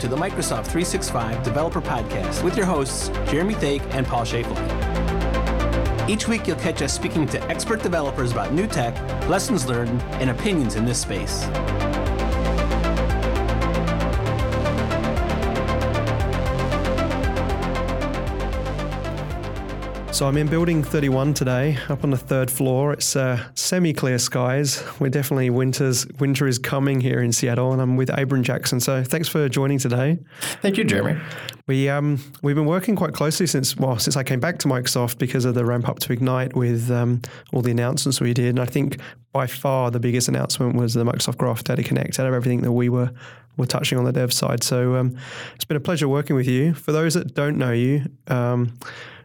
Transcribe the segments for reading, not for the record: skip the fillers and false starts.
to the Microsoft 365 Developer Podcast with your hosts, Jeremy Thake and Paul Schaefer. Each week, you'll catch us speaking to expert developers about new tech, lessons learned, and opinions in this space. So I'm in Building 31 today, up on the third floor. It's semi-clear skies. We're definitely winter is coming here in Seattle, and I'm with Abram Jackson. So thanks for joining today. Thank you, Jeremy. We've been working quite closely since I came back to Microsoft because of the ramp up to Ignite with all the announcements we did. And I think by far the biggest announcement was the Microsoft Graph Data Connect out of everything that we're touching on the dev side. So it's been a pleasure working with you. For those that don't know you,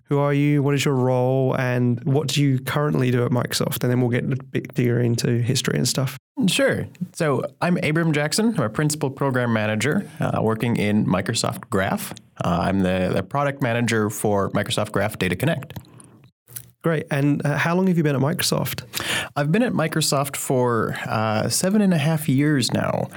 who are you? What is your role? And what do you currently do at Microsoft? And then we'll get a bit deeper into history and stuff. Sure. So I'm Abram Jackson. I'm a principal program manager working in Microsoft Graph. I'm the product manager for Microsoft Graph Data Connect. Great. And how long have you been at Microsoft? I've been at Microsoft for 7.5 years now.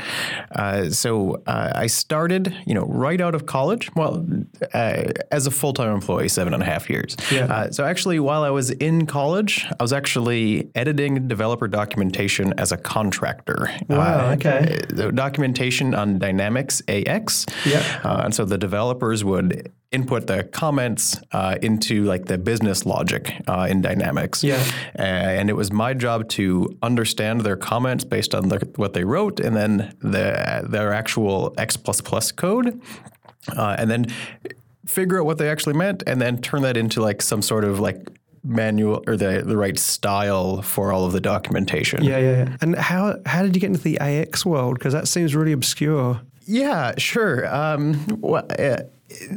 So I started, right out of college. Well, as a full-time employee, 7.5 years. Yeah. So actually, while I was in college, I was actually editing developer documentation as a contractor. Wow. Okay. The documentation on Dynamics AX. Yeah. And so the developers would input the comments into the business logic in Dynamics. Yeah. And it was my job to understand their comments based on what they wrote and then their actual X++ code and then figure out what they actually meant and then turn that into some sort of manual or the right style for all of the documentation. Yeah. And how did you get into the AX world? Because that seems really obscure. Yeah, sure.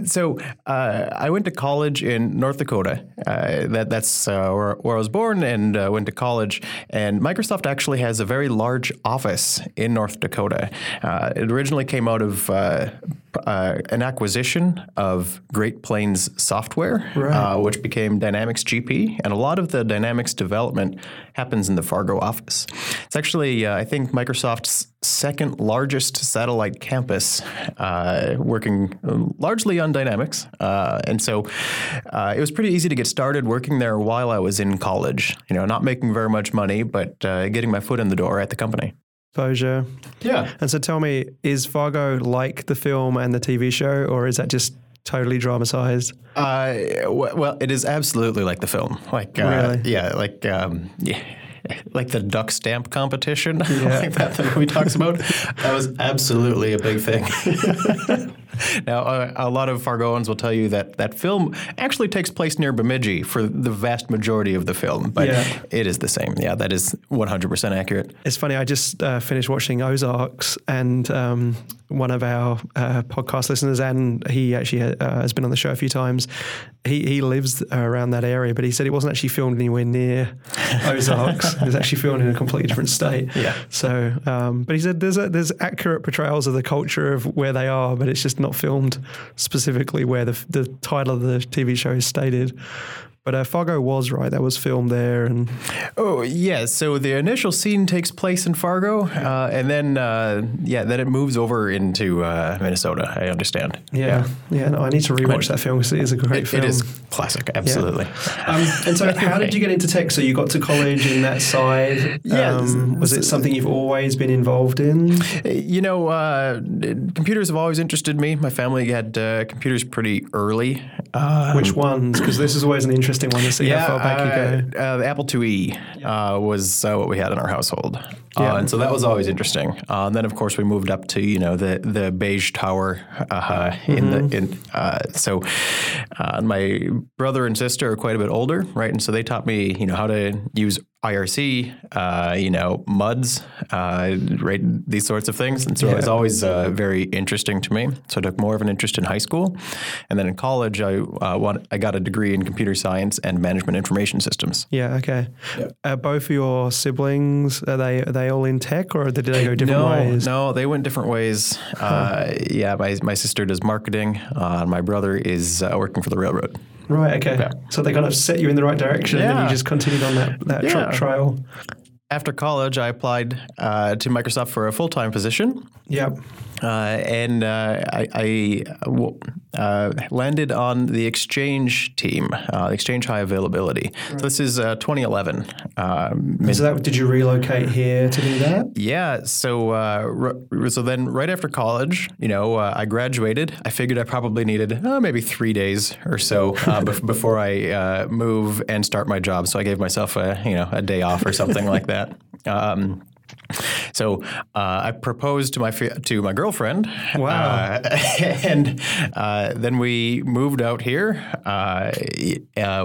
So I went to college in North Dakota. That's where I was born and went to college. And Microsoft actually has a very large office in North Dakota. It originally came out of an acquisition of Great Plains Software, right, which became Dynamics GP. And a lot of the Dynamics development happens in the Fargo office. It's actually, I think, Microsoft's second largest satellite campus, working largely on Dynamics. And so it was pretty easy to get started working there while I was in college, not making very much money, but getting my foot in the door at the company. Exposure. Yeah. And so tell me, is Fargo like the film and the TV show, or is that just totally dramatized? Well, it is absolutely like the film. Really? Yeah. Like the duck stamp competition, yeah. That we talked about. That was absolutely a big thing. Now, a lot of Fargoans will tell you that film actually takes place near Bemidji for the vast majority of the film, but It is the same. Yeah, that is 100% accurate. It's funny. I just finished watching Ozarks, and one of our podcast listeners, and he actually has been on the show a few times. He lives around that area, but he said it wasn't actually filmed anywhere near Ozarks. It was actually filmed in a completely different state. Yeah. So, but he said there's accurate portrayals of the culture of where they are, but it's just not filmed specifically where the title of the TV show is stated. But Fargo was right. That was filmed there. And oh, yeah. So the initial scene takes place in Fargo. And then it moves over into Minnesota, I understand. Yeah. No, I need to rewatch that film because it is a great film. It is classic. Absolutely. Yeah. And so how did you get into tech? So you got to college in that side. Yeah. Was it something you've always been involved in? Computers have always interested me. My family had computers pretty early. Which ones? Because this is always an interesting one to see how far back you go. The Apple IIe was what we had in our household. And so that was always interesting. And then, of course, we moved up to, the beige tower. My brother and sister are quite a bit older, right? And so they taught me, how to use IRC, MUDs, right? These sorts of things. And so it was always very interesting to me. So I took more of an interest in high school. And then in college, I got a degree in computer science and management information systems. Yeah, okay. Yep. Both of your siblings, are they all in tech, or did they go different ways? No, they went different ways. My sister does marketing, and my brother is working for the railroad. Right, okay. Yeah. So they kind of set you in the right direction, and then you just continued on that trail. After college, I applied to Microsoft for a full-time position. Yep. And I landed on the Exchange team, Exchange High Availability. Right. So this is 2011. Did you relocate here to do that? Yeah. So so then right after college, I graduated. I figured I probably needed maybe 3 days or so before I move and start my job. So I gave myself a day off or something like that. So I proposed to my girlfriend. Wow. And then we moved out here.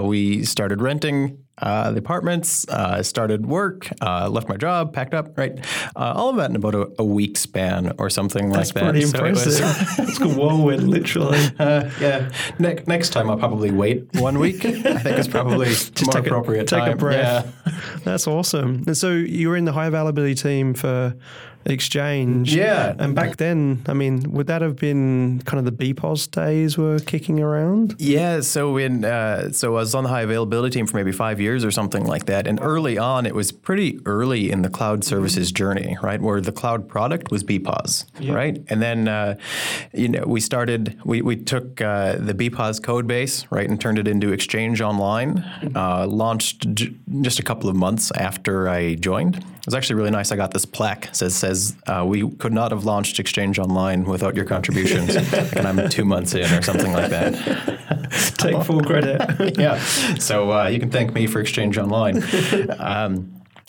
We started renting the apartments, started work, left my job, packed up, right? All of that in about a week span or something like that. That's pretty impressive. It's a whirlwind, literally. Yeah. Next time I'll probably wait 1 week. I think it's probably more appropriate time. Take a breath. Yeah. That's awesome. And so you were in the high availability team for Exchange. Yeah. And back then, I mean, would that have been kind of the BPOS days were kicking around? Yeah. So I was on the high availability team for maybe 5 years or something like that. And early on, it was pretty early in the cloud services journey, right? Where the cloud product was BPOS, yeah. Right? And then, we took the BPOS code base, right? And turned it into Exchange Online, launched just a couple of months after I joined. It was actually really nice. I got this plaque that says we could not have launched Exchange Online without your contributions, and I'm 2 months in or something like that. Take full credit. Yeah. So you can thank me for Exchange Online.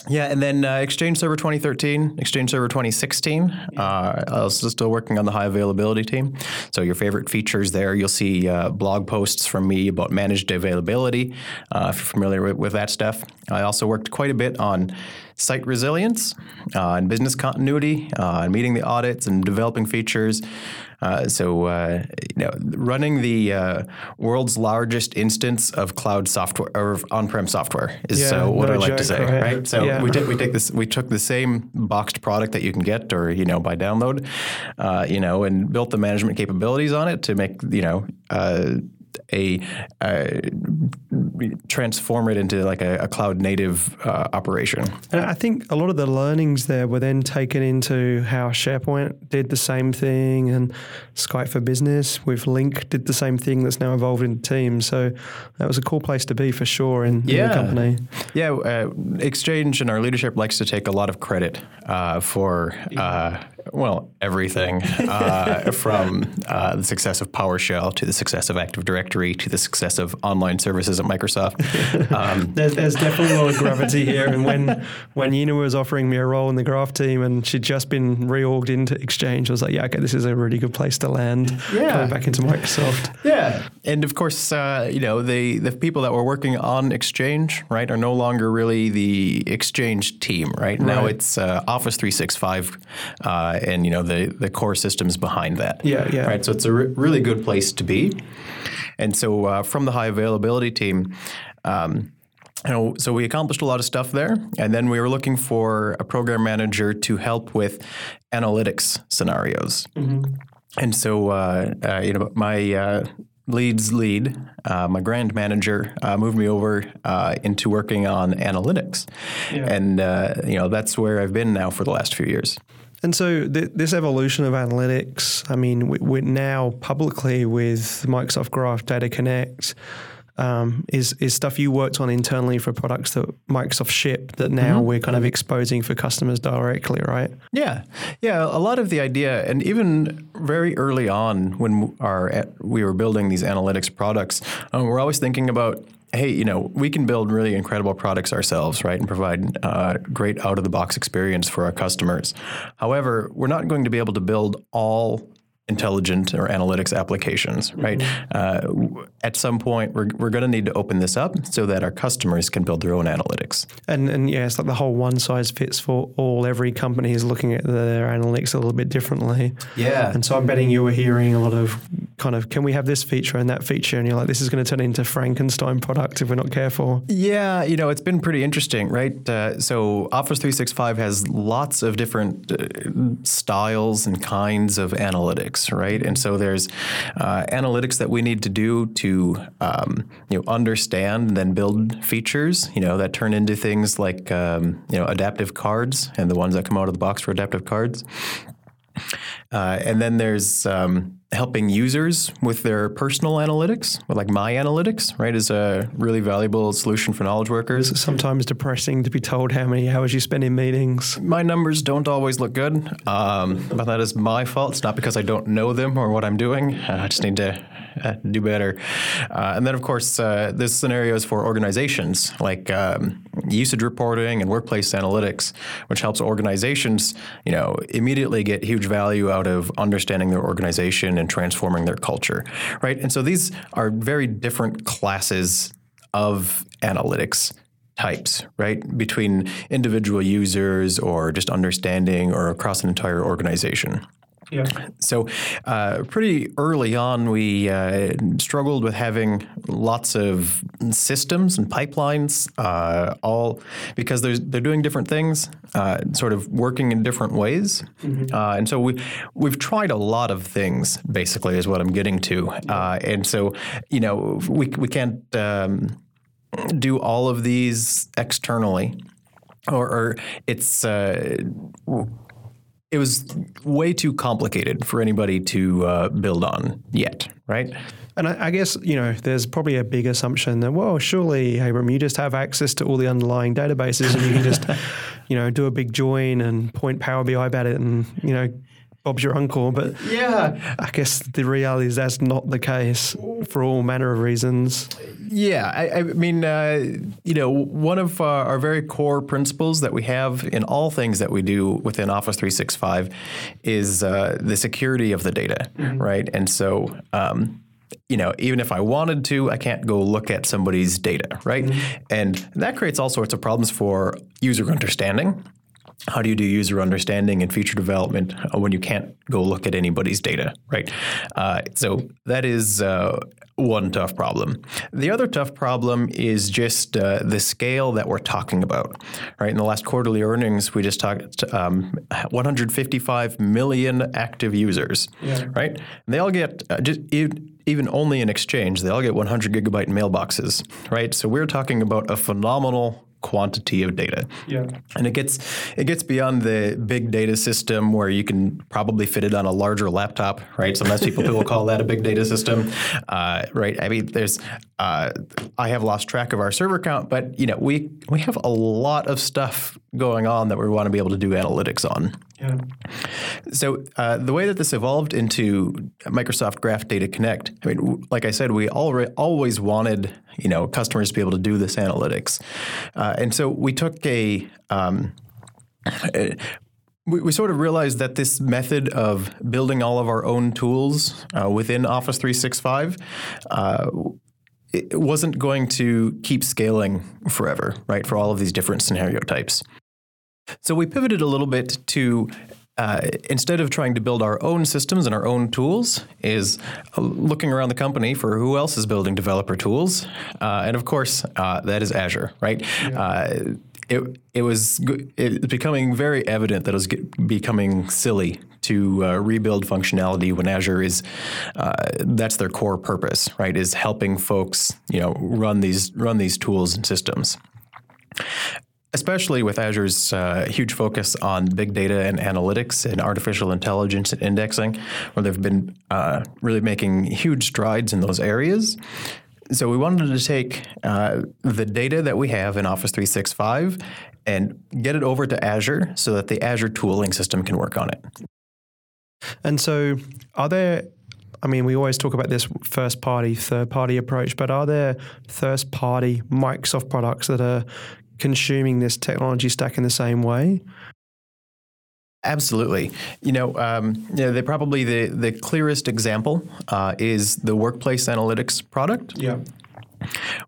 Yeah, and then Exchange Server 2013, Exchange Server 2016. I was still working on the high availability team. So your favorite features there, you'll see blog posts from me about managed availability, if you're familiar with that stuff. I also worked quite a bit on site resilience and business continuity and meeting the audits and developing features. Running the world's largest instance of cloud software or on-prem software is what I like to say, right? So we took the same boxed product that you can get or by download, and built the management capabilities on it to make transform it into like a cloud native operation. And I think a lot of the learnings there were then taken into how SharePoint did the same thing and Skype for Business with Link did the same thing that's now evolved in Teams. So that was a cool place to be for sure in the company. Yeah. Exchange and our leadership likes to take a lot of credit for everything from the success of PowerShell to the success of Active Directory to the success of online services at Microsoft. There's definitely a lot of gravity here. And when Yina was offering me a role in the Graph team and she'd just been reorged into Exchange, I was like, yeah, okay, this is a really good place to land coming back into Microsoft. Yeah. And of course, the people that were working on Exchange, right, are no longer really the Exchange team, right? Now it's Office 365 and the core systems behind that. Yeah. Right. So it's a really good place to be. And so from the high availability team, so we accomplished a lot of stuff there. And then we were looking for a program manager to help with analytics scenarios. Mm-hmm. And so, my my grand manager, moved me over into working on analytics. Yeah. And, that's where I've been now for the last few years. And so this evolution of analytics, I mean, we're now publicly with Microsoft Graph Data Connect, is stuff you worked on internally for products that Microsoft shipped that now we're kind of exposing for customers directly, right? Yeah. Yeah, a lot of the idea, and even very early on when we were building these analytics products, we're always thinking about, hey, we can build really incredible products ourselves, right, and provide great out-of-the-box experience for our customers. However, we're not going to be able to build all intelligent or analytics applications, right? Mm-hmm. At some point, we're going to need to open this up so that our customers can build their own analytics. And yeah, it's like the whole one size fits for all. Every company is looking at their analytics a little bit differently. Yeah. And so I'm betting you were hearing a lot of kind of, can we have this feature and that feature? And you're like, this is going to turn into Frankenstein product if we're not careful. Yeah, you know, it's been pretty interesting, right? So Office 365 has lots of different styles and kinds of analytics, right? And so there's analytics that we need to do to, understand and then build features, you know, that turn into things like, adaptive cards and the ones that come out of the box for adaptive cards. And then there's helping users with their personal analytics, like MyAnalytics, right, is a really valuable solution for knowledge workers. It's sometimes depressing to be told how many hours you spend in meetings. My numbers don't always look good, but that is my fault. It's not because I don't know them or what I'm doing. I just need to do better. And then, of course, there's scenarios for organizations like usage reporting and workplace analytics, which helps organizations, you know, immediately get huge value out of understanding their organization and transforming their culture, right? And so these are very different classes of analytics types, right, between individual users or just understanding or across an entire organization. Yeah. So pretty early on, we struggled with having lots of systems and pipelines, all because they're doing different things, sort of working in different ways. Mm-hmm. And so we've tried a lot of things, basically, is what I'm getting to. And so, you know, we can't do all of these externally, or it's... It was way too complicated for anybody to build on yet, right? And I guess, you know, there's probably a big assumption that, well, surely, Abram, you just have access to all the underlying databases and you can just, you know, do a big join and point Power BI about it and, you know, Bob's your uncle. But yeah, I guess the reality is that's not the case for all manner of reasons. Yeah, I mean, you know, one of our very core principles that we have in all things that we do within Office 365 is the security of the data, mm-hmm. right? And so, you know, even if I wanted to, I can't go look at somebody's data, right? Mm-hmm. And that creates all sorts of problems for user understanding. How do you do user understanding and feature development when you can't go look at anybody's data, right? So that is one tough problem. The other tough problem is just the scale that we're talking about, right? In the last quarterly earnings, we just talked 155 million active users, yeah. right? And they all get even only in Exchange, they all get 100 gigabyte mailboxes, right? So we're talking about a phenomenal quantity of data. Yeah. And it gets beyond the big data system where you can probably fit it on a larger laptop, right? Sometimes people call that a big data system, right? I mean, there's I have lost track of our server count, but you know, we have a lot of stuff going on that we want to be able to do analytics on. Yeah. So the way that this evolved into Microsoft Graph Data Connect, I mean, like I said, we always wanted, you know, customers to be able to do this analytics. And so we took we sort of realized that this method of building all of our own tools within Office 365 it wasn't going to keep scaling forever, right, for all of these different scenario types. So we pivoted a little bit to, instead of trying to build our own systems and our own tools, is looking around the company for who else is building developer tools. And of course, that is Azure, right? Yeah. It's becoming very evident that it was becoming silly to rebuild functionality when Azure is, that's their core purpose, right? Is helping folks, you know, run these tools and systems. Especially with Azure's huge focus on big data and analytics and artificial intelligence and indexing, where they've been really making huge strides in those areas. So we wanted to take the data that we have in Office 365 and get it over to Azure so that the Azure tooling system can work on it. And so are there, I mean, we always talk about this first-party, third-party approach, but are there first-party Microsoft products that are consuming this technology stack in the same way? Absolutely. They probably the clearest example is the Workplace Analytics product. Yeah.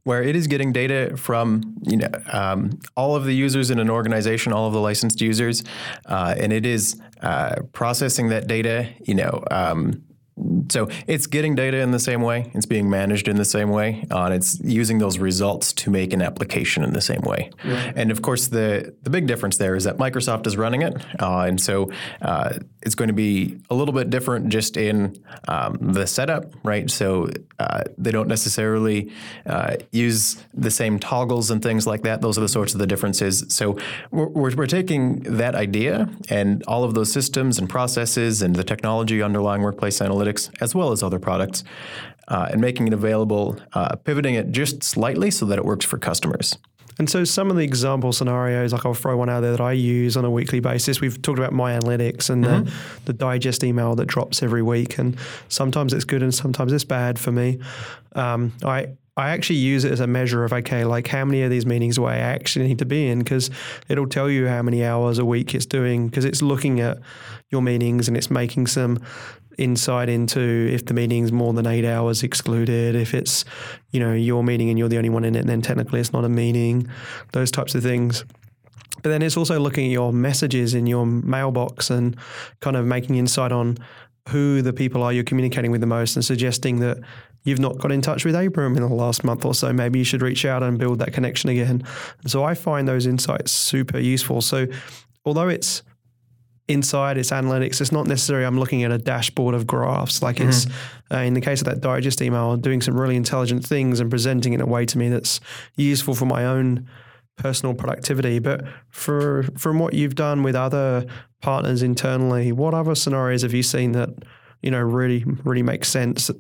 Where it is getting data from, you know, all of the users in an organization, all of the licensed users, and it is processing that data, you know, So it's getting data in the same way. It's being managed in the same way. And it's using those results to make an application in the same way. Yeah. And of course, the big difference there is that Microsoft is running it. And so it's going to be a little bit different just in the setup, right? So they don't necessarily use the same toggles and things like that. Those are the sorts of the differences. So we're taking that idea and all of those systems and processes and the technology underlying Workplace Analytics, as well as other products, and making it available, pivoting it just slightly so that it works for customers. And so some of the example scenarios, like I'll throw one out there that I use on a weekly basis. We've talked about MyAnalytics and the digest email that drops every week. And sometimes it's good and sometimes it's bad for me. I actually use it as a measure of, okay, like how many of these meetings do I actually need to be in? Because it'll tell you how many hours a week it's doing, because it's looking at your meetings and it's making some insight into if the meeting's more than 8 hours excluded, if it's, you know, your meeting and you're the only one in it, and then technically it's not a meeting, those types of things. But then it's also looking at your messages in your mailbox and kind of making insight on who the people are you're communicating with the most and suggesting that you've not got in touch with Abram in the last month or so. Maybe you should reach out and build that connection again. So I find those insights super useful. So although it's inside, it's analytics, it's not necessarily I'm looking at a dashboard of graphs. Like it's, in the case of that digest email, doing some really intelligent things and presenting in a way to me that's useful for my own personal productivity. But from what you've done with other partners internally, what other scenarios have you seen that, you know, really, really make sense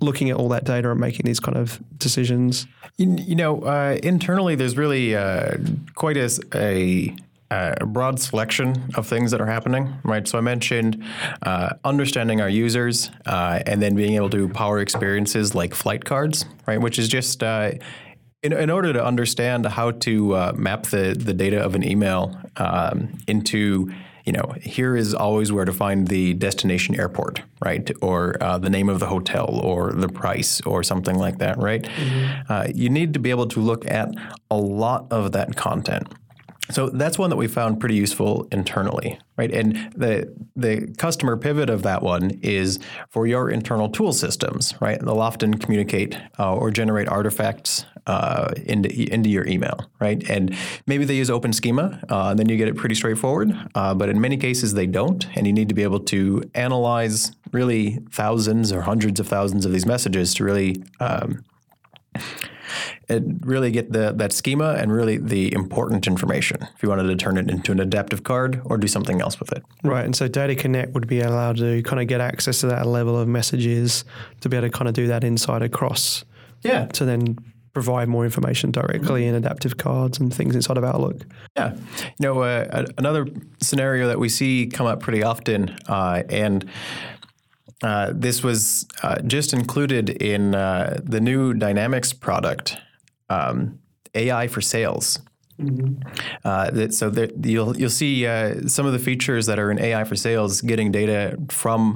looking at all that data and making these kind of decisions? Internally, there's really quite a broad selection of things that are happening, right? So I mentioned understanding our users and then being able to power experiences like flight cards, right? Which is just... In order to understand how to map the data of an email into, you know, here is always where to find the destination airport, right? Or the name of the hotel or the price or something like that, right? You need to be able to look at a lot of that content. So that's one that we found pretty useful internally, right? And the customer pivot of that one is for your internal tool systems, right? They'll often communicate or generate artifacts into your email, right? And maybe they use Open Schema, and then you get it pretty straightforward. But in many cases, they don't, and you need to be able to analyze really thousands or hundreds of thousands of these messages to really... really get that schema and really the important information if you wanted to turn it into an adaptive card or do something else with it. Right. And so Data Connect would be allowed to kind of get access to that level of messages to be able to kind of do that insight across. Yeah. To then provide more information directly in adaptive cards and things inside of Outlook. Yeah. Another scenario that we see come up pretty often this was just included in the new Dynamics product, AI for Sales. You'll see some of the features that are in AI for Sales getting data from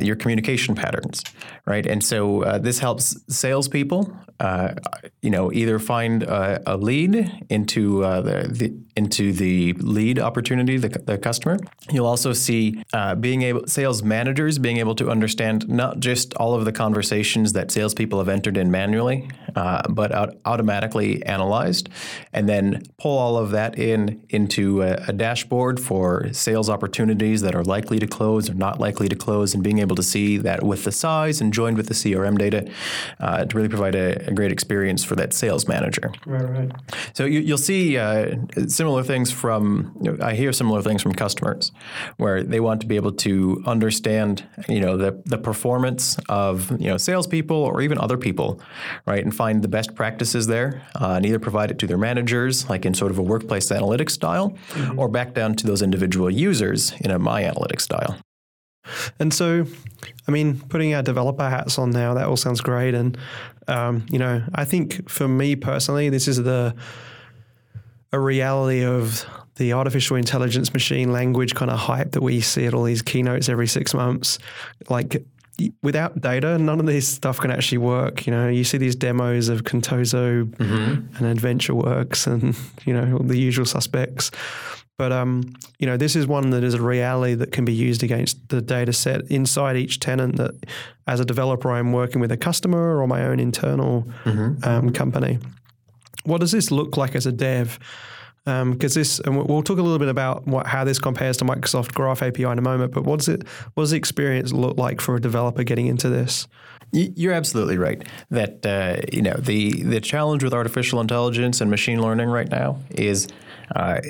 your communication patterns, right? And so this helps salespeople, either find a lead into the lead opportunity, the customer. You'll also see sales managers being able to understand not just all of the conversations that salespeople have entered in manually, but automatically analyzed, and then pull all of that into a dashboard for sales opportunities that are likely to close or not likely to close, and being able to see that with the size and joined with the CRM data to really provide a great experience for that sales manager. Right. So you'll see... I hear similar things from customers where they want to be able to understand, the performance of, salespeople or even other people, right? And find the best practices there and either provide it to their managers, like in sort of a workplace analytics style, or back down to those individual users in a MyAnalytics style. And so, putting our developer hats on now, that all sounds great. And, I think for me personally, this is a reality of the artificial intelligence machine language kind of hype that we see at all these keynotes every 6 months. Like without data, none of this stuff can actually work. You see these demos of Contoso and AdventureWorks and, all the usual suspects. But you know, this is one that is a reality that can be used against the data set inside each tenant that, as a developer, I'm working with a customer or my own internal company. What does this look like as a dev? Because this, and we'll talk a little bit about how this compares to Microsoft Graph API in a moment. But what does the experience look like for a developer getting into this? You're absolutely right that the challenge with artificial intelligence and machine learning right now is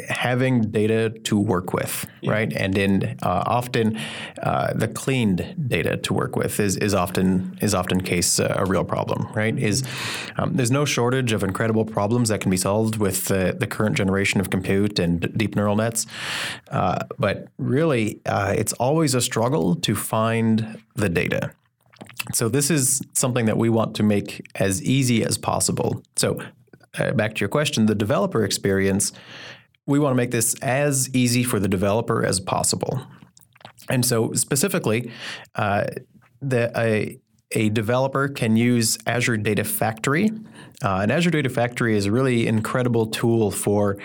having data to work with, right? And then often the cleaned data to work with is often a real problem, right? There's no shortage of incredible problems that can be solved with the current generation of compute and deep neural nets, but really it's always a struggle to find the data. So this is something that we want to make as easy as possible. So back to your question, the developer experience, we want to make this as easy for the developer as possible. And so specifically, a developer can use Azure Data Factory. And Azure Data Factory is a really incredible tool for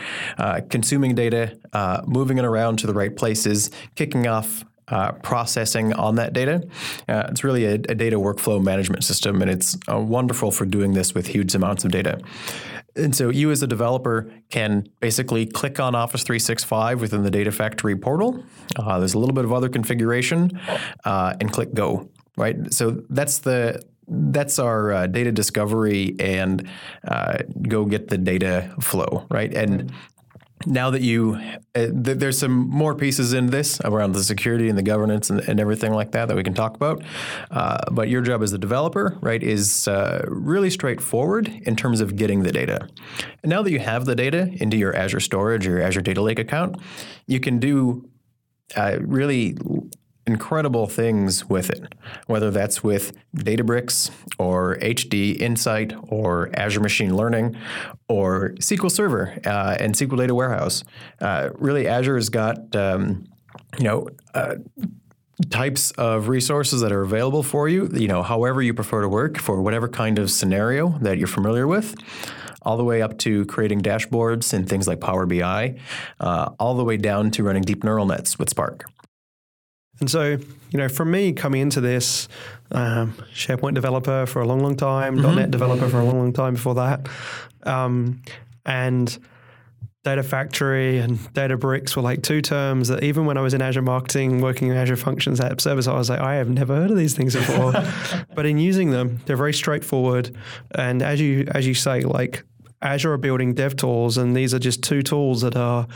consuming data, moving it around to the right places, kicking off processing on that data. It's really a data workflow management system, and it's wonderful for doing this with huge amounts of data. And so you as a developer can basically click on Office 365 within the Data Factory portal. There's a little bit of other configuration and click go, right? So that's our data discovery and go get the data flow, right? And now that you, there's some more pieces in this around the security and the governance and everything like that we can talk about. But your job as a developer, right, is really straightforward in terms of getting the data. And now that you have the data into your Azure storage or your Azure Data Lake account, you can do really incredible things with it, whether that's with Databricks or HD Insight or Azure Machine Learning or SQL Server and SQL Data Warehouse. Really, Azure has got types of resources that are available for you, however you prefer to work for whatever kind of scenario that you're familiar with, all the way up to creating dashboards and things like Power BI, all the way down to running deep neural nets with Spark. And so, for me coming into this, SharePoint developer for a long, long time, .NET developer for a long, long time before that, and Data Factory and Databricks were like two terms that even when I was in Azure Marketing, working in Azure Functions App Service, I was like, I have never heard of these things before. But in using them, they're very straightforward. And as you say, like, Azure are building dev tools, and these are just two tools that are,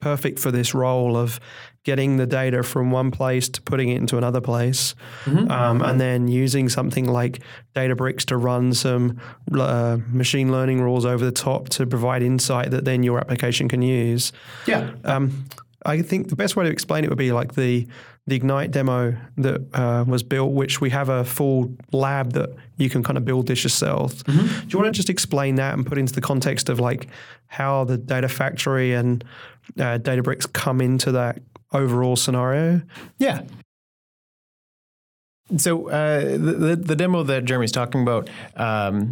perfect for this role of getting the data from one place to putting it into another place, and then using something like Databricks to run some machine learning rules over the top to provide insight that then your application can use. Yeah. I think the best way to explain it would be like the Ignite demo that was built, which we have a full lab that you can kind of build this yourself. Do you want to just explain that and put into the context of like how the Data Factory and Databricks come into that overall scenario? Yeah. So the demo that Jeremy's talking about,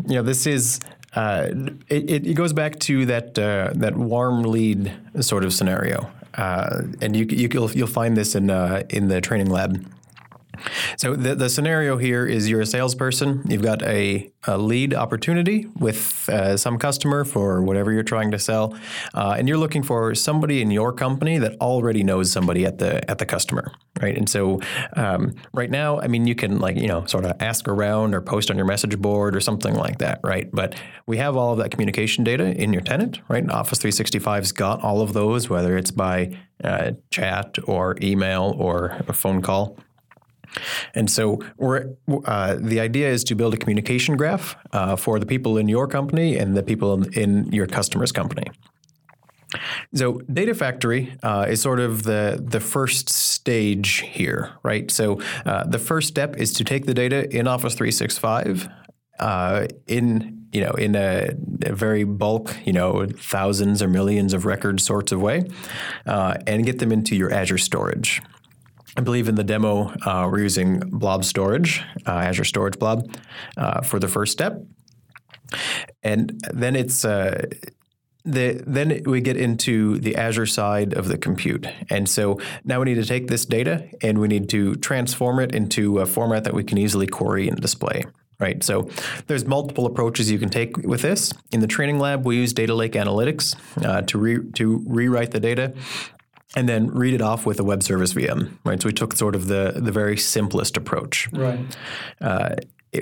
this is it goes back to that warm lead sort of scenario. And you'll find this in the training lab. So the scenario here is you're a salesperson. You've got a lead opportunity with some customer for whatever you're trying to sell, and you're looking for somebody in your company that already knows somebody at the customer, right? And so right now, you can sort of ask around or post on your message board or something like that, right? But we have all of that communication data in your tenant, right? And Office 365's got all of those, whether it's by chat or email or a phone call. And so the idea is to build a communication graph for the people in your company and the people in your customer's company. So Data Factory is sort of the first stage here, right? So the first step is to take the data in Office 365 in a very bulk, thousands or millions of records sorts of way and get them into your Azure storage. I believe in the demo, we're using blob storage, Azure Storage Blob, for the first step. And then it's Then we get into the Azure side of the compute. And so now we need to take this data and we need to transform it into a format that we can easily query and display. Right. So there's multiple approaches you can take with this. In the training lab, we use Data Lake Analytics to rewrite the data and then read it off with a web service VM. Right. So we took sort of the very simplest approach. Right.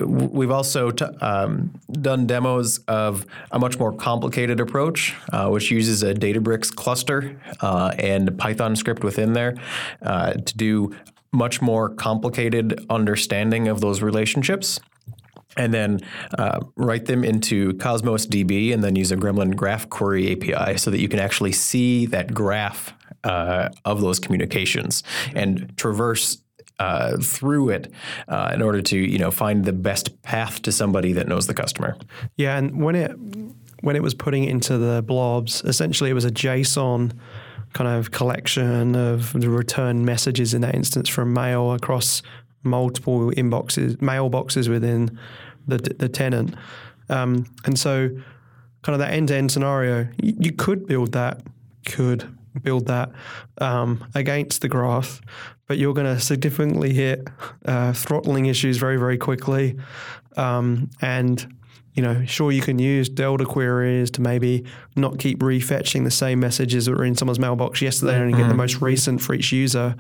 We've also done demos of a much more complicated approach, which uses a Databricks cluster and a Python script within there to do much more complicated understanding of those relationships, and then write them into Cosmos DB and then use a Gremlin graph query API so that you can actually see that graph of those communications and traverse through it in order to, you know, find the best path to somebody that knows the customer. Yeah, and when it was putting it into the blobs, essentially it was a JSON kind of collection of the return messages in that instance from mail across multiple inboxes, mailboxes within the tenant. And so kind of that end-to-end scenario, you could build that against the graph, but you're going to significantly hit throttling issues very, very quickly. And, you know, sure, you can use Delta queries to maybe not keep refetching the same messages that were in someone's mailbox yesterday and only get the most recent for each user.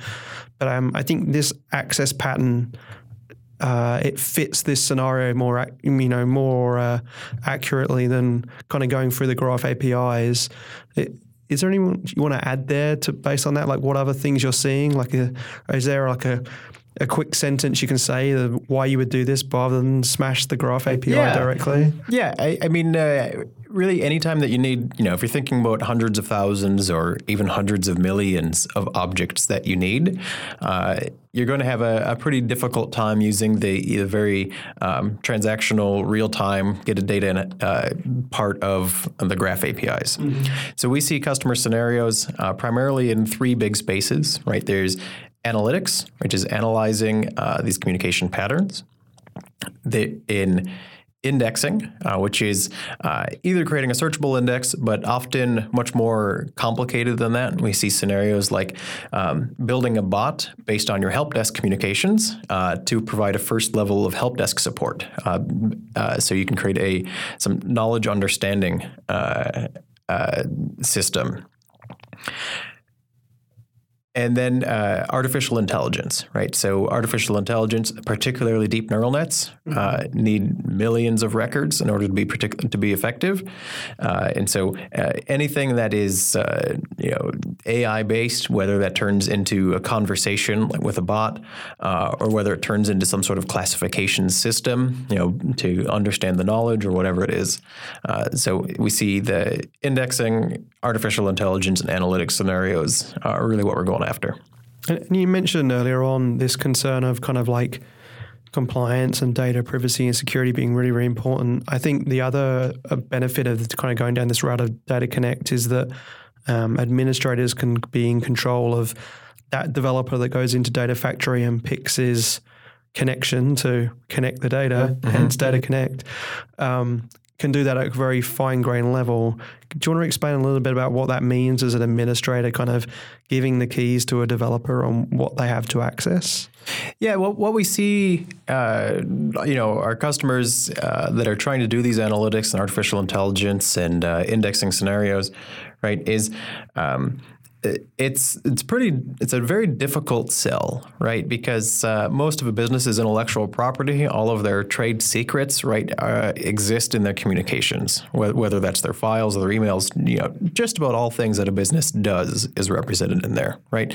But I think this access pattern, it fits this scenario more accurately than kind of going through the graph APIs. Is there anything you want to add there to based on that? Like what other things you're seeing? Like is there like a quick sentence you can say why you would do this rather than smash the graph API directly? Yeah, I mean, really any time that you need, you know, if you're thinking about hundreds of thousands or even hundreds of millions of objects that you need, you're going to have a pretty difficult time using the very transactional, real-time, get a data in it, part of the graph APIs. Mm-hmm. So we see customer scenarios primarily in three big spaces, right? There's analytics, which is analyzing these communication patterns. In indexing, which is either creating a searchable index, but often much more complicated than that. We see scenarios like building a bot based on your help desk communications to provide a first level of help desk support. So you can create some knowledge understanding system. And then artificial intelligence, right? So artificial intelligence, particularly deep neural nets, need millions of records in order to be effective. And so anything that is AI-based, whether that turns into a conversation with a bot or whether it turns into some sort of classification system, you know, to understand the knowledge or whatever it is. So we see the indexing, artificial intelligence, and analytics scenarios are really what we're going after. And you mentioned earlier on this concern of kind of like compliance and data privacy and security being really, really important. I think the other benefit of kind of going down this route of Data Connect is that administrators can be in control of that developer that goes into Data Factory and picks his connection to connect the data, hence Data Connect, can do that at a very fine-grained level. Do you want to explain a little bit about what that means as an administrator, kind of giving the keys to a developer on what they have to access? Yeah, well, what we see, our customers that are trying to do these analytics and artificial intelligence and indexing scenarios, right, is it's a very difficult sell, right? Because most of a business is intellectual property. All of their trade secrets, right, exist in their communications, whether that's their files or their emails. You know, just about all things that a business does is represented in there, right?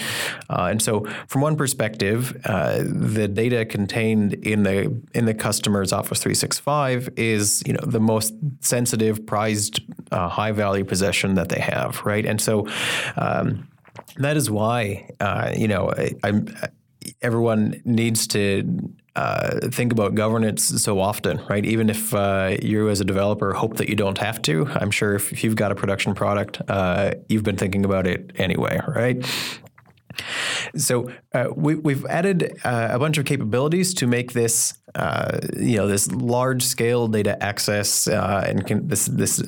And so, from one perspective, the data contained in the customer's Office 365 is, you know, the most sensitive, prized, high value possession that they have, right? And so. That is why, everyone needs to think about governance so often, right? Even if you as a developer hope that you don't have to, I'm sure if you've got a production product, you've been thinking about it anyway, right? So we've added a bunch of capabilities to make this, this large-scale data access and this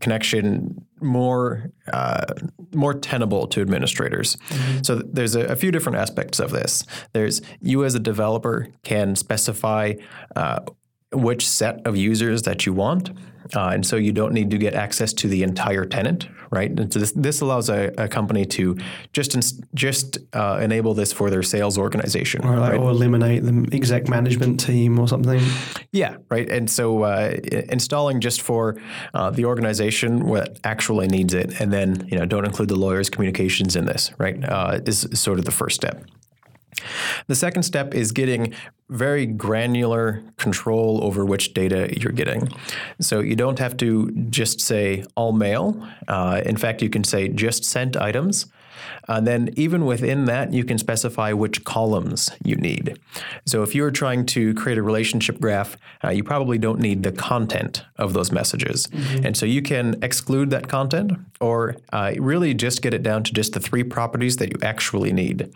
connection more tenable to administrators. Mm-hmm. So there's a few different aspects of this. There's you as a developer can specify which set of users that you want. And so you don't need to get access to the entire tenant, right? And so this allows a company to just enable this for their sales organization. Or, right? Or eliminate the exec management team or something. Yeah, right. And so installing just for the organization what actually needs it, and then don't include the lawyers' communications in this, right, is sort of the first step. The second step is getting very granular control over which data you're getting. So you don't have to just say all mail. In fact, you can say just sent items. And then even within that, you can specify which columns you need. So if you're trying to create a relationship graph, you probably don't need the content of those messages. Mm-hmm. And so you can exclude that content or really just get it down to just the three properties that you actually need.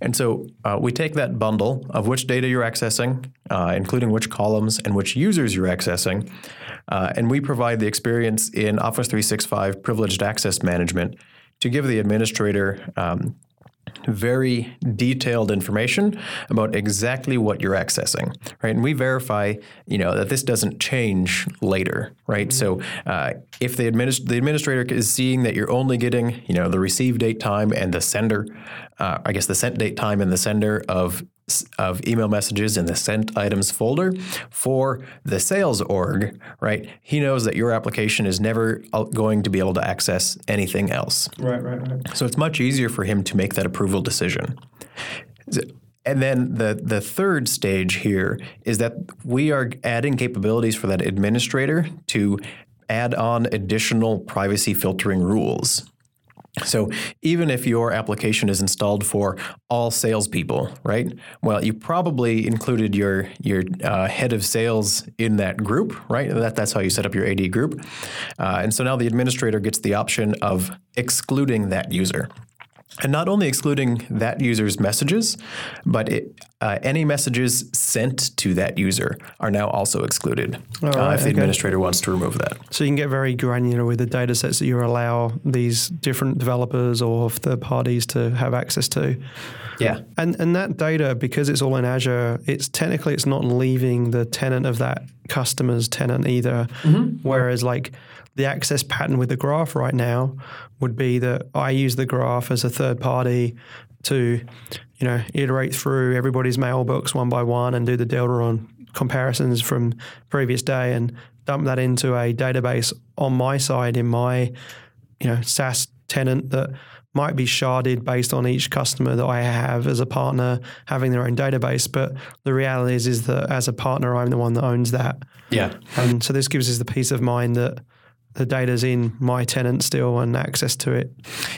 And so we take that bundle of which data you're accessing, including which columns and which users you're accessing, and we provide the experience in Office 365 Privileged Access Management to give the administrator very detailed information about exactly what you're accessing, right? And we verify, that this doesn't change later, right? Mm-hmm. So if the administrator is seeing that you're only getting, the receive date time and the sender, the sent date time and the sender of email messages in the sent items folder for the sales org, right? He knows that your application is never going to be able to access anything else. Right. So it's much easier for him to make that approval decision. And then the third stage here is that we are adding capabilities for that administrator to add on additional privacy filtering rules. So even if your application is installed for all salespeople, right? Well, you probably included your head of sales in that group, right? That's how you set up your AD group. And so now the administrator gets the option of excluding that user. And not only excluding that user's messages, but any messages sent to that user are now also excluded if the administrator wants to remove that. So you can get very granular with the data sets that you allow these different developers or third parties to have access to. Yeah. And that data, because it's all in Azure, it's not leaving the tenant of that customer's tenant either. Mm-hmm. Whereas the access pattern with the graph right now would be that I use the graph as a third party to, iterate through everybody's mailbox one by one and do the Delta comparisons from previous day and dump that into a database on my side in my, SaaS tenant that might be sharded based on each customer that I have as a partner having their own database. But the reality is that as a partner, I'm the one that owns that. Yeah. And so this gives us the peace of mind that the data's in my tenant still, and access to it.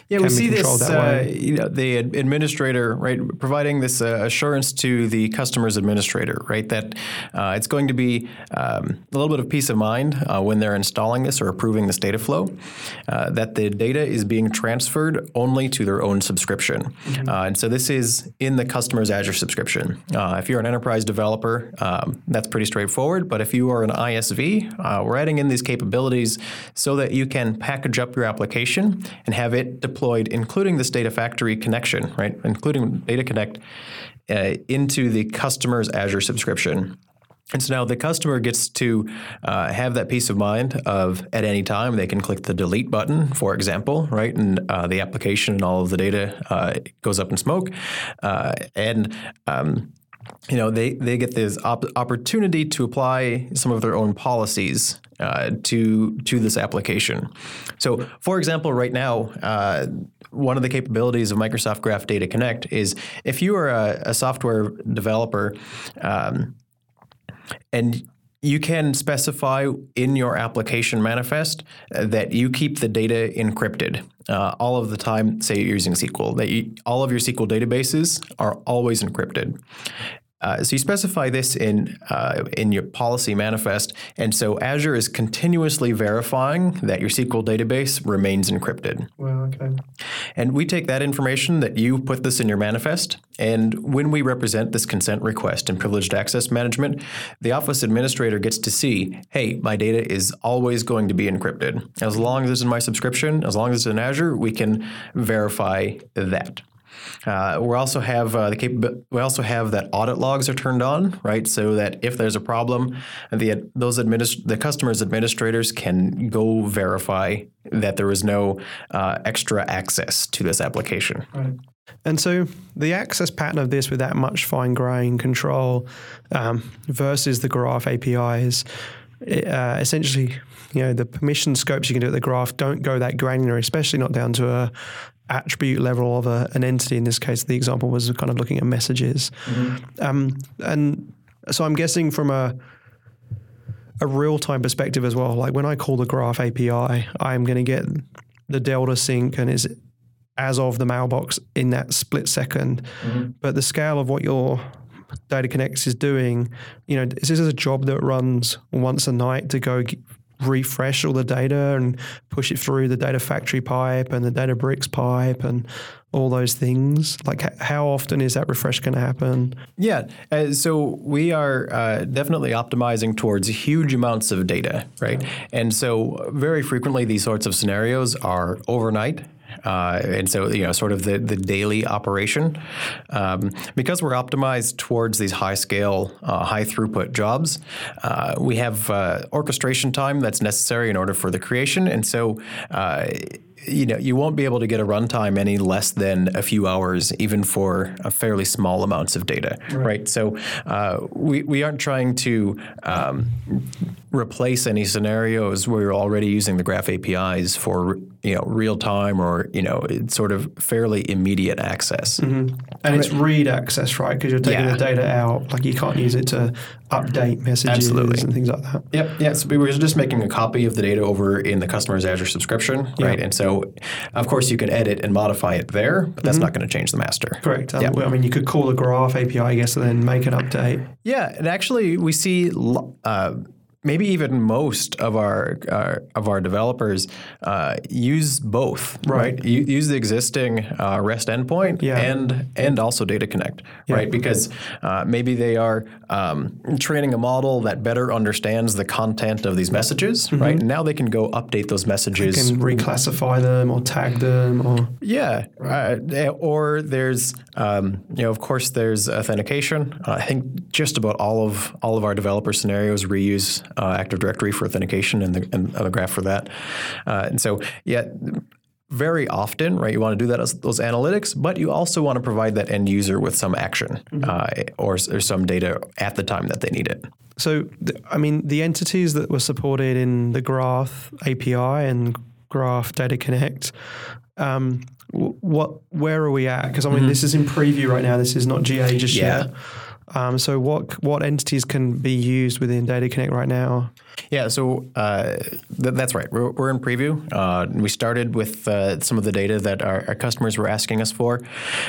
Yeah, we see this. The administrator, right, providing this assurance to the customer's administrator, right, that it's going to be a little bit of peace of mind when they're installing this or approving this data flow, that the data is being transferred only to their own subscription, mm-hmm. And so this is in the customer's Azure subscription. If you're an enterprise developer, that's pretty straightforward. But if you are an ISV, we're adding in these capabilities so that you can package up your application and have it deployed, including this Data Factory connection, right? Including Data Connect into the customer's Azure subscription. And so now the customer gets to have that peace of mind of at any time they can click the delete button, for example, right? And the application and all of the data goes up in smoke. They get this opportunity to apply some of their own policies to this application. So, for example, right now, one of the capabilities of Microsoft Graph Data Connect is if you are a software developer and you can specify in your application manifest that you keep the data encrypted all of the time, say you're using SQL, that all of your SQL databases are always encrypted. So you specify this in your policy manifest, and so Azure is continuously verifying that your SQL database remains encrypted. Well, okay. And we take that information that you put this in your manifest, and when we represent this consent request in Privileged Access Management, the Office administrator gets to see, hey, my data is always going to be encrypted. As long as it's in my subscription, as long as it's in Azure, we can verify that. We also have that audit logs are turned on, right? So that if there's a problem, the customer's administrators can go verify that there is no extra access to this application. Right. And so the access pattern of this with that much fine-grained control versus the Graph APIs, essentially, you know, the permission scopes you can do at the Graph don't go that granular, especially not down to a attribute level of an entity. In this case, the example was kind of looking at messages. Mm-hmm. And so I'm guessing from a real-time perspective as well, like when I call the Graph API, I'm going to get the Delta sync and is as of the mailbox in that split second. Mm-hmm. But the scale of what your Data Connects is doing, you know, this is a job that runs once a night to go refresh all the data and push it through the data factory pipe and the Databricks pipe and all those things? Like, how often is that refresh going to happen? Yeah, so we are definitely optimizing towards huge amounts of data, right? And so very frequently these sorts of scenarios are overnight. And so, you know, sort of the daily operation. Because we're optimized towards these high-scale, high-throughput jobs, we have orchestration time that's necessary in order for the creation. And so, you know, you won't be able to get a runtime any less than a few hours, even for a fairly small amounts of data, right? So we aren't trying to replace any scenarios where you're already using the Graph APIs for, you know, real time or, you know, sort of fairly immediate access. Mm-hmm. And it's read access, right? Because you're taking the data out, like you can't use it to update messages and things like that. Yep. Yeah. So we were just making a copy of the data over in the customer's Azure subscription, right? And so, of course, you can edit and modify it there, but that's not going to change the master. Correct. I mean, you could call the Graph API, I guess, and then make an update. Yeah. And actually, we see maybe even most of our developers use both, right? Use the existing REST endpoint and also Data Connect, right? Because maybe they are training a model that better understands the content of these messages, right? Now they can go update those messages. They can reclassify them or tag them, or or there's you know, of course, there's authentication. I think just about all of our developer scenarios reuse Active Directory for authentication and the Graph for that. And so, very often, right, you want to do that as those analytics, but you also want to provide that end user with some action or some data at the time that they need it. So, I mean, the entities that were supported in the Graph API and Graph Data Connect, where are we at? Because, I mean, this is in preview right now. This is not GA just yet. So what entities can be used within Data Connect right now? Yeah, so that's right. We're in preview. We started with some of the data that our customers were asking us for.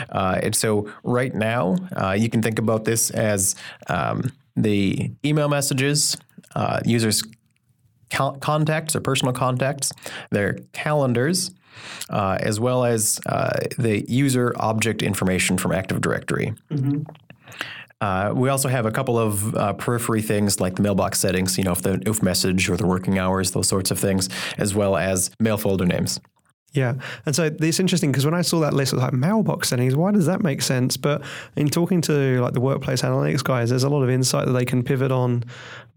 And so right now, you can think about this as the email messages, users' contacts or personal contacts, their calendars, as well as the user object information from Active Directory. Mm-hmm. We also have a couple of periphery things like the mailbox settings, you know, if message or the working hours, those sorts of things, as well as mail folder names. Yeah. And so it's interesting because when I saw that list, I was like, mailbox settings, why does that make sense? But in talking to like the Workplace Analytics guys, there's a lot of insight that they can pivot on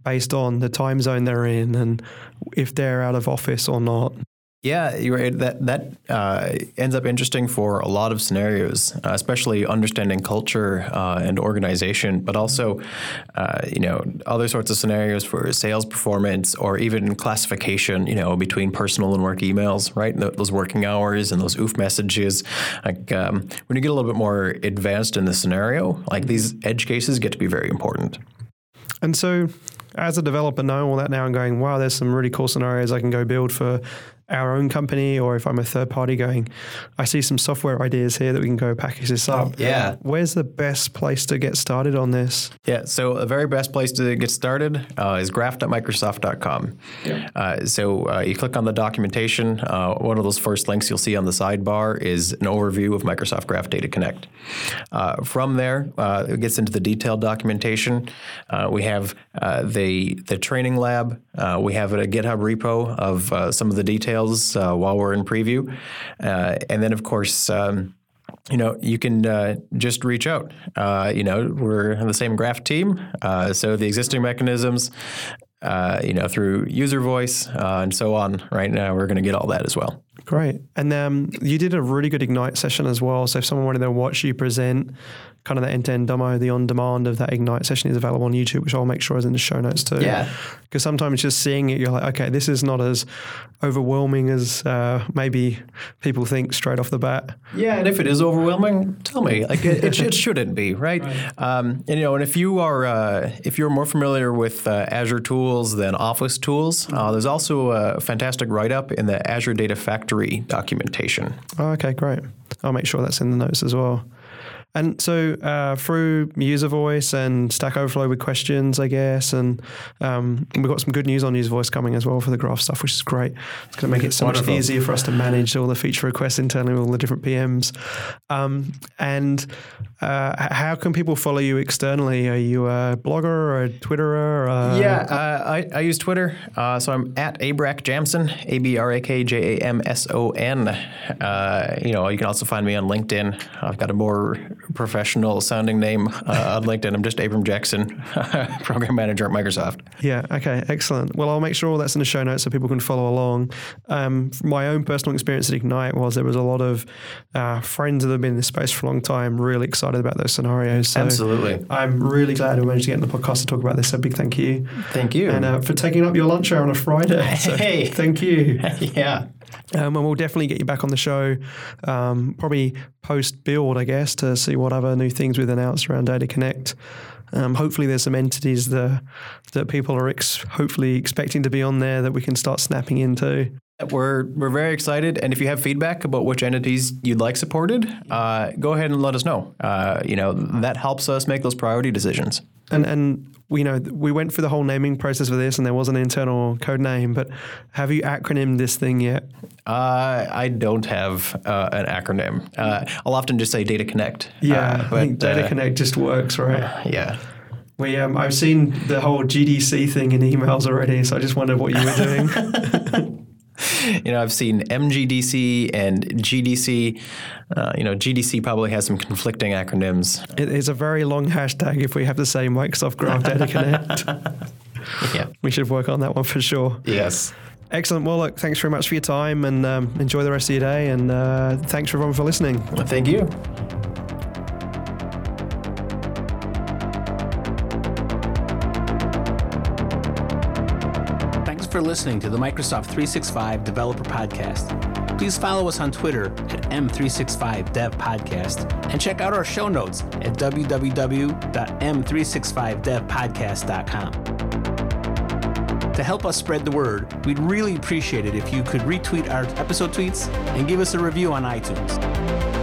based on the time zone they're in and if they're out of office or not. Yeah, you're right. That ends up interesting for a lot of scenarios, especially understanding culture and organization, but also, you know, other sorts of scenarios for sales performance or even classification, you know, between personal and work emails, right? Those working hours and those oof messages. Like when you get a little bit more advanced in the scenario, like these edge cases get to be very important. And so as a developer knowing all that now and going, wow, there's some really cool scenarios I can go build for our own company or if I'm a third party going, I see some software ideas here that we can go package this up. Yeah. Where's the best place to get started on this? Yeah. So the very best place to get started is graph.microsoft.com. Yeah. So you click on the documentation. One of those first links you'll see on the sidebar is an overview of Microsoft Graph Data Connect. From there, it gets into the detailed documentation. We have the training lab. We have a GitHub repo of some of the details while we're in preview. And then, of course, you can just reach out. We're on the same Graph team. So the existing mechanisms, through user voice and so on. Right now, we're going to get all that as well. Great. And you did a really good Ignite session as well. So if someone wanted to watch you present kind of the end-to-end demo, the on-demand of that Ignite session is available on YouTube, which I'll make sure is in the show notes too. Yeah. Because sometimes just seeing it, you're like, okay, this is not as overwhelming as maybe people think straight off the bat. Yeah, and if it is overwhelming, tell me. Like it shouldn't be, right? And if you are if you're more familiar with Azure tools than Office tools, there's also a fantastic write-up in the Azure Data Factory documentation. Oh, okay, great. I'll make sure that's in the notes as well. And so through user voice and Stack Overflow with questions, I guess, and we've got some good news on user voice coming as well for the graph stuff, which is great. It's going to make it so wonderful. Much easier for us to manage all the feature requests internally, all the different PMs. How can people follow you externally? Are you a blogger or a Twitterer? I use Twitter. So I'm at @abrakjamson, ABRAKJAMSON. You can also find me on LinkedIn. I've got a more professional sounding name on LinkedIn. I'm just Abram Jackson, program manager at Microsoft. Yeah. Okay. Excellent. Well, I'll make sure all that's in the show notes so people can follow along. My own personal experience at Ignite was there was a lot of friends that have been in this space for a long time, really excited about those scenarios. So absolutely. I'm really glad we managed to get in the podcast to talk about this. So big thank you. Thank you. And for taking up your lunch hour on a Friday. So hey. Thank you. Yeah. And we'll definitely get you back on the show, probably post-build, I guess, to see what other new things we've announced around Data Connect. Hopefully there's some entities that people are hopefully expecting to be on there that we can start snapping into. We're very excited, and if you have feedback about which entities you'd like supported, go ahead and let us know. That helps us make those priority decisions. And we went through the whole naming process for this, and there was an internal code name. But have you acronymed this thing yet? I don't have an acronym. I'll often just say Data Connect. Yeah, I think Data Connect just works, right? Yeah. We I've seen the whole GDC thing in emails already, so I just wondered what you were doing. I've seen MGDC and GDC. GDC probably has some conflicting acronyms. It is a very long hashtag if we have to say Microsoft Graph Data Connect. Yeah. We should work on that one for sure. Yes. Excellent. Well, look, thanks very much for your time and enjoy the rest of your day. And thanks everyone for listening. Well, thank you. For listening to the Microsoft 365 Developer Podcast. Please follow us on Twitter at M365DevPodcast and check out our show notes at www.m365devpodcast.com. To help us spread the word, we'd really appreciate it if you could retweet our episode tweets and give us a review on iTunes.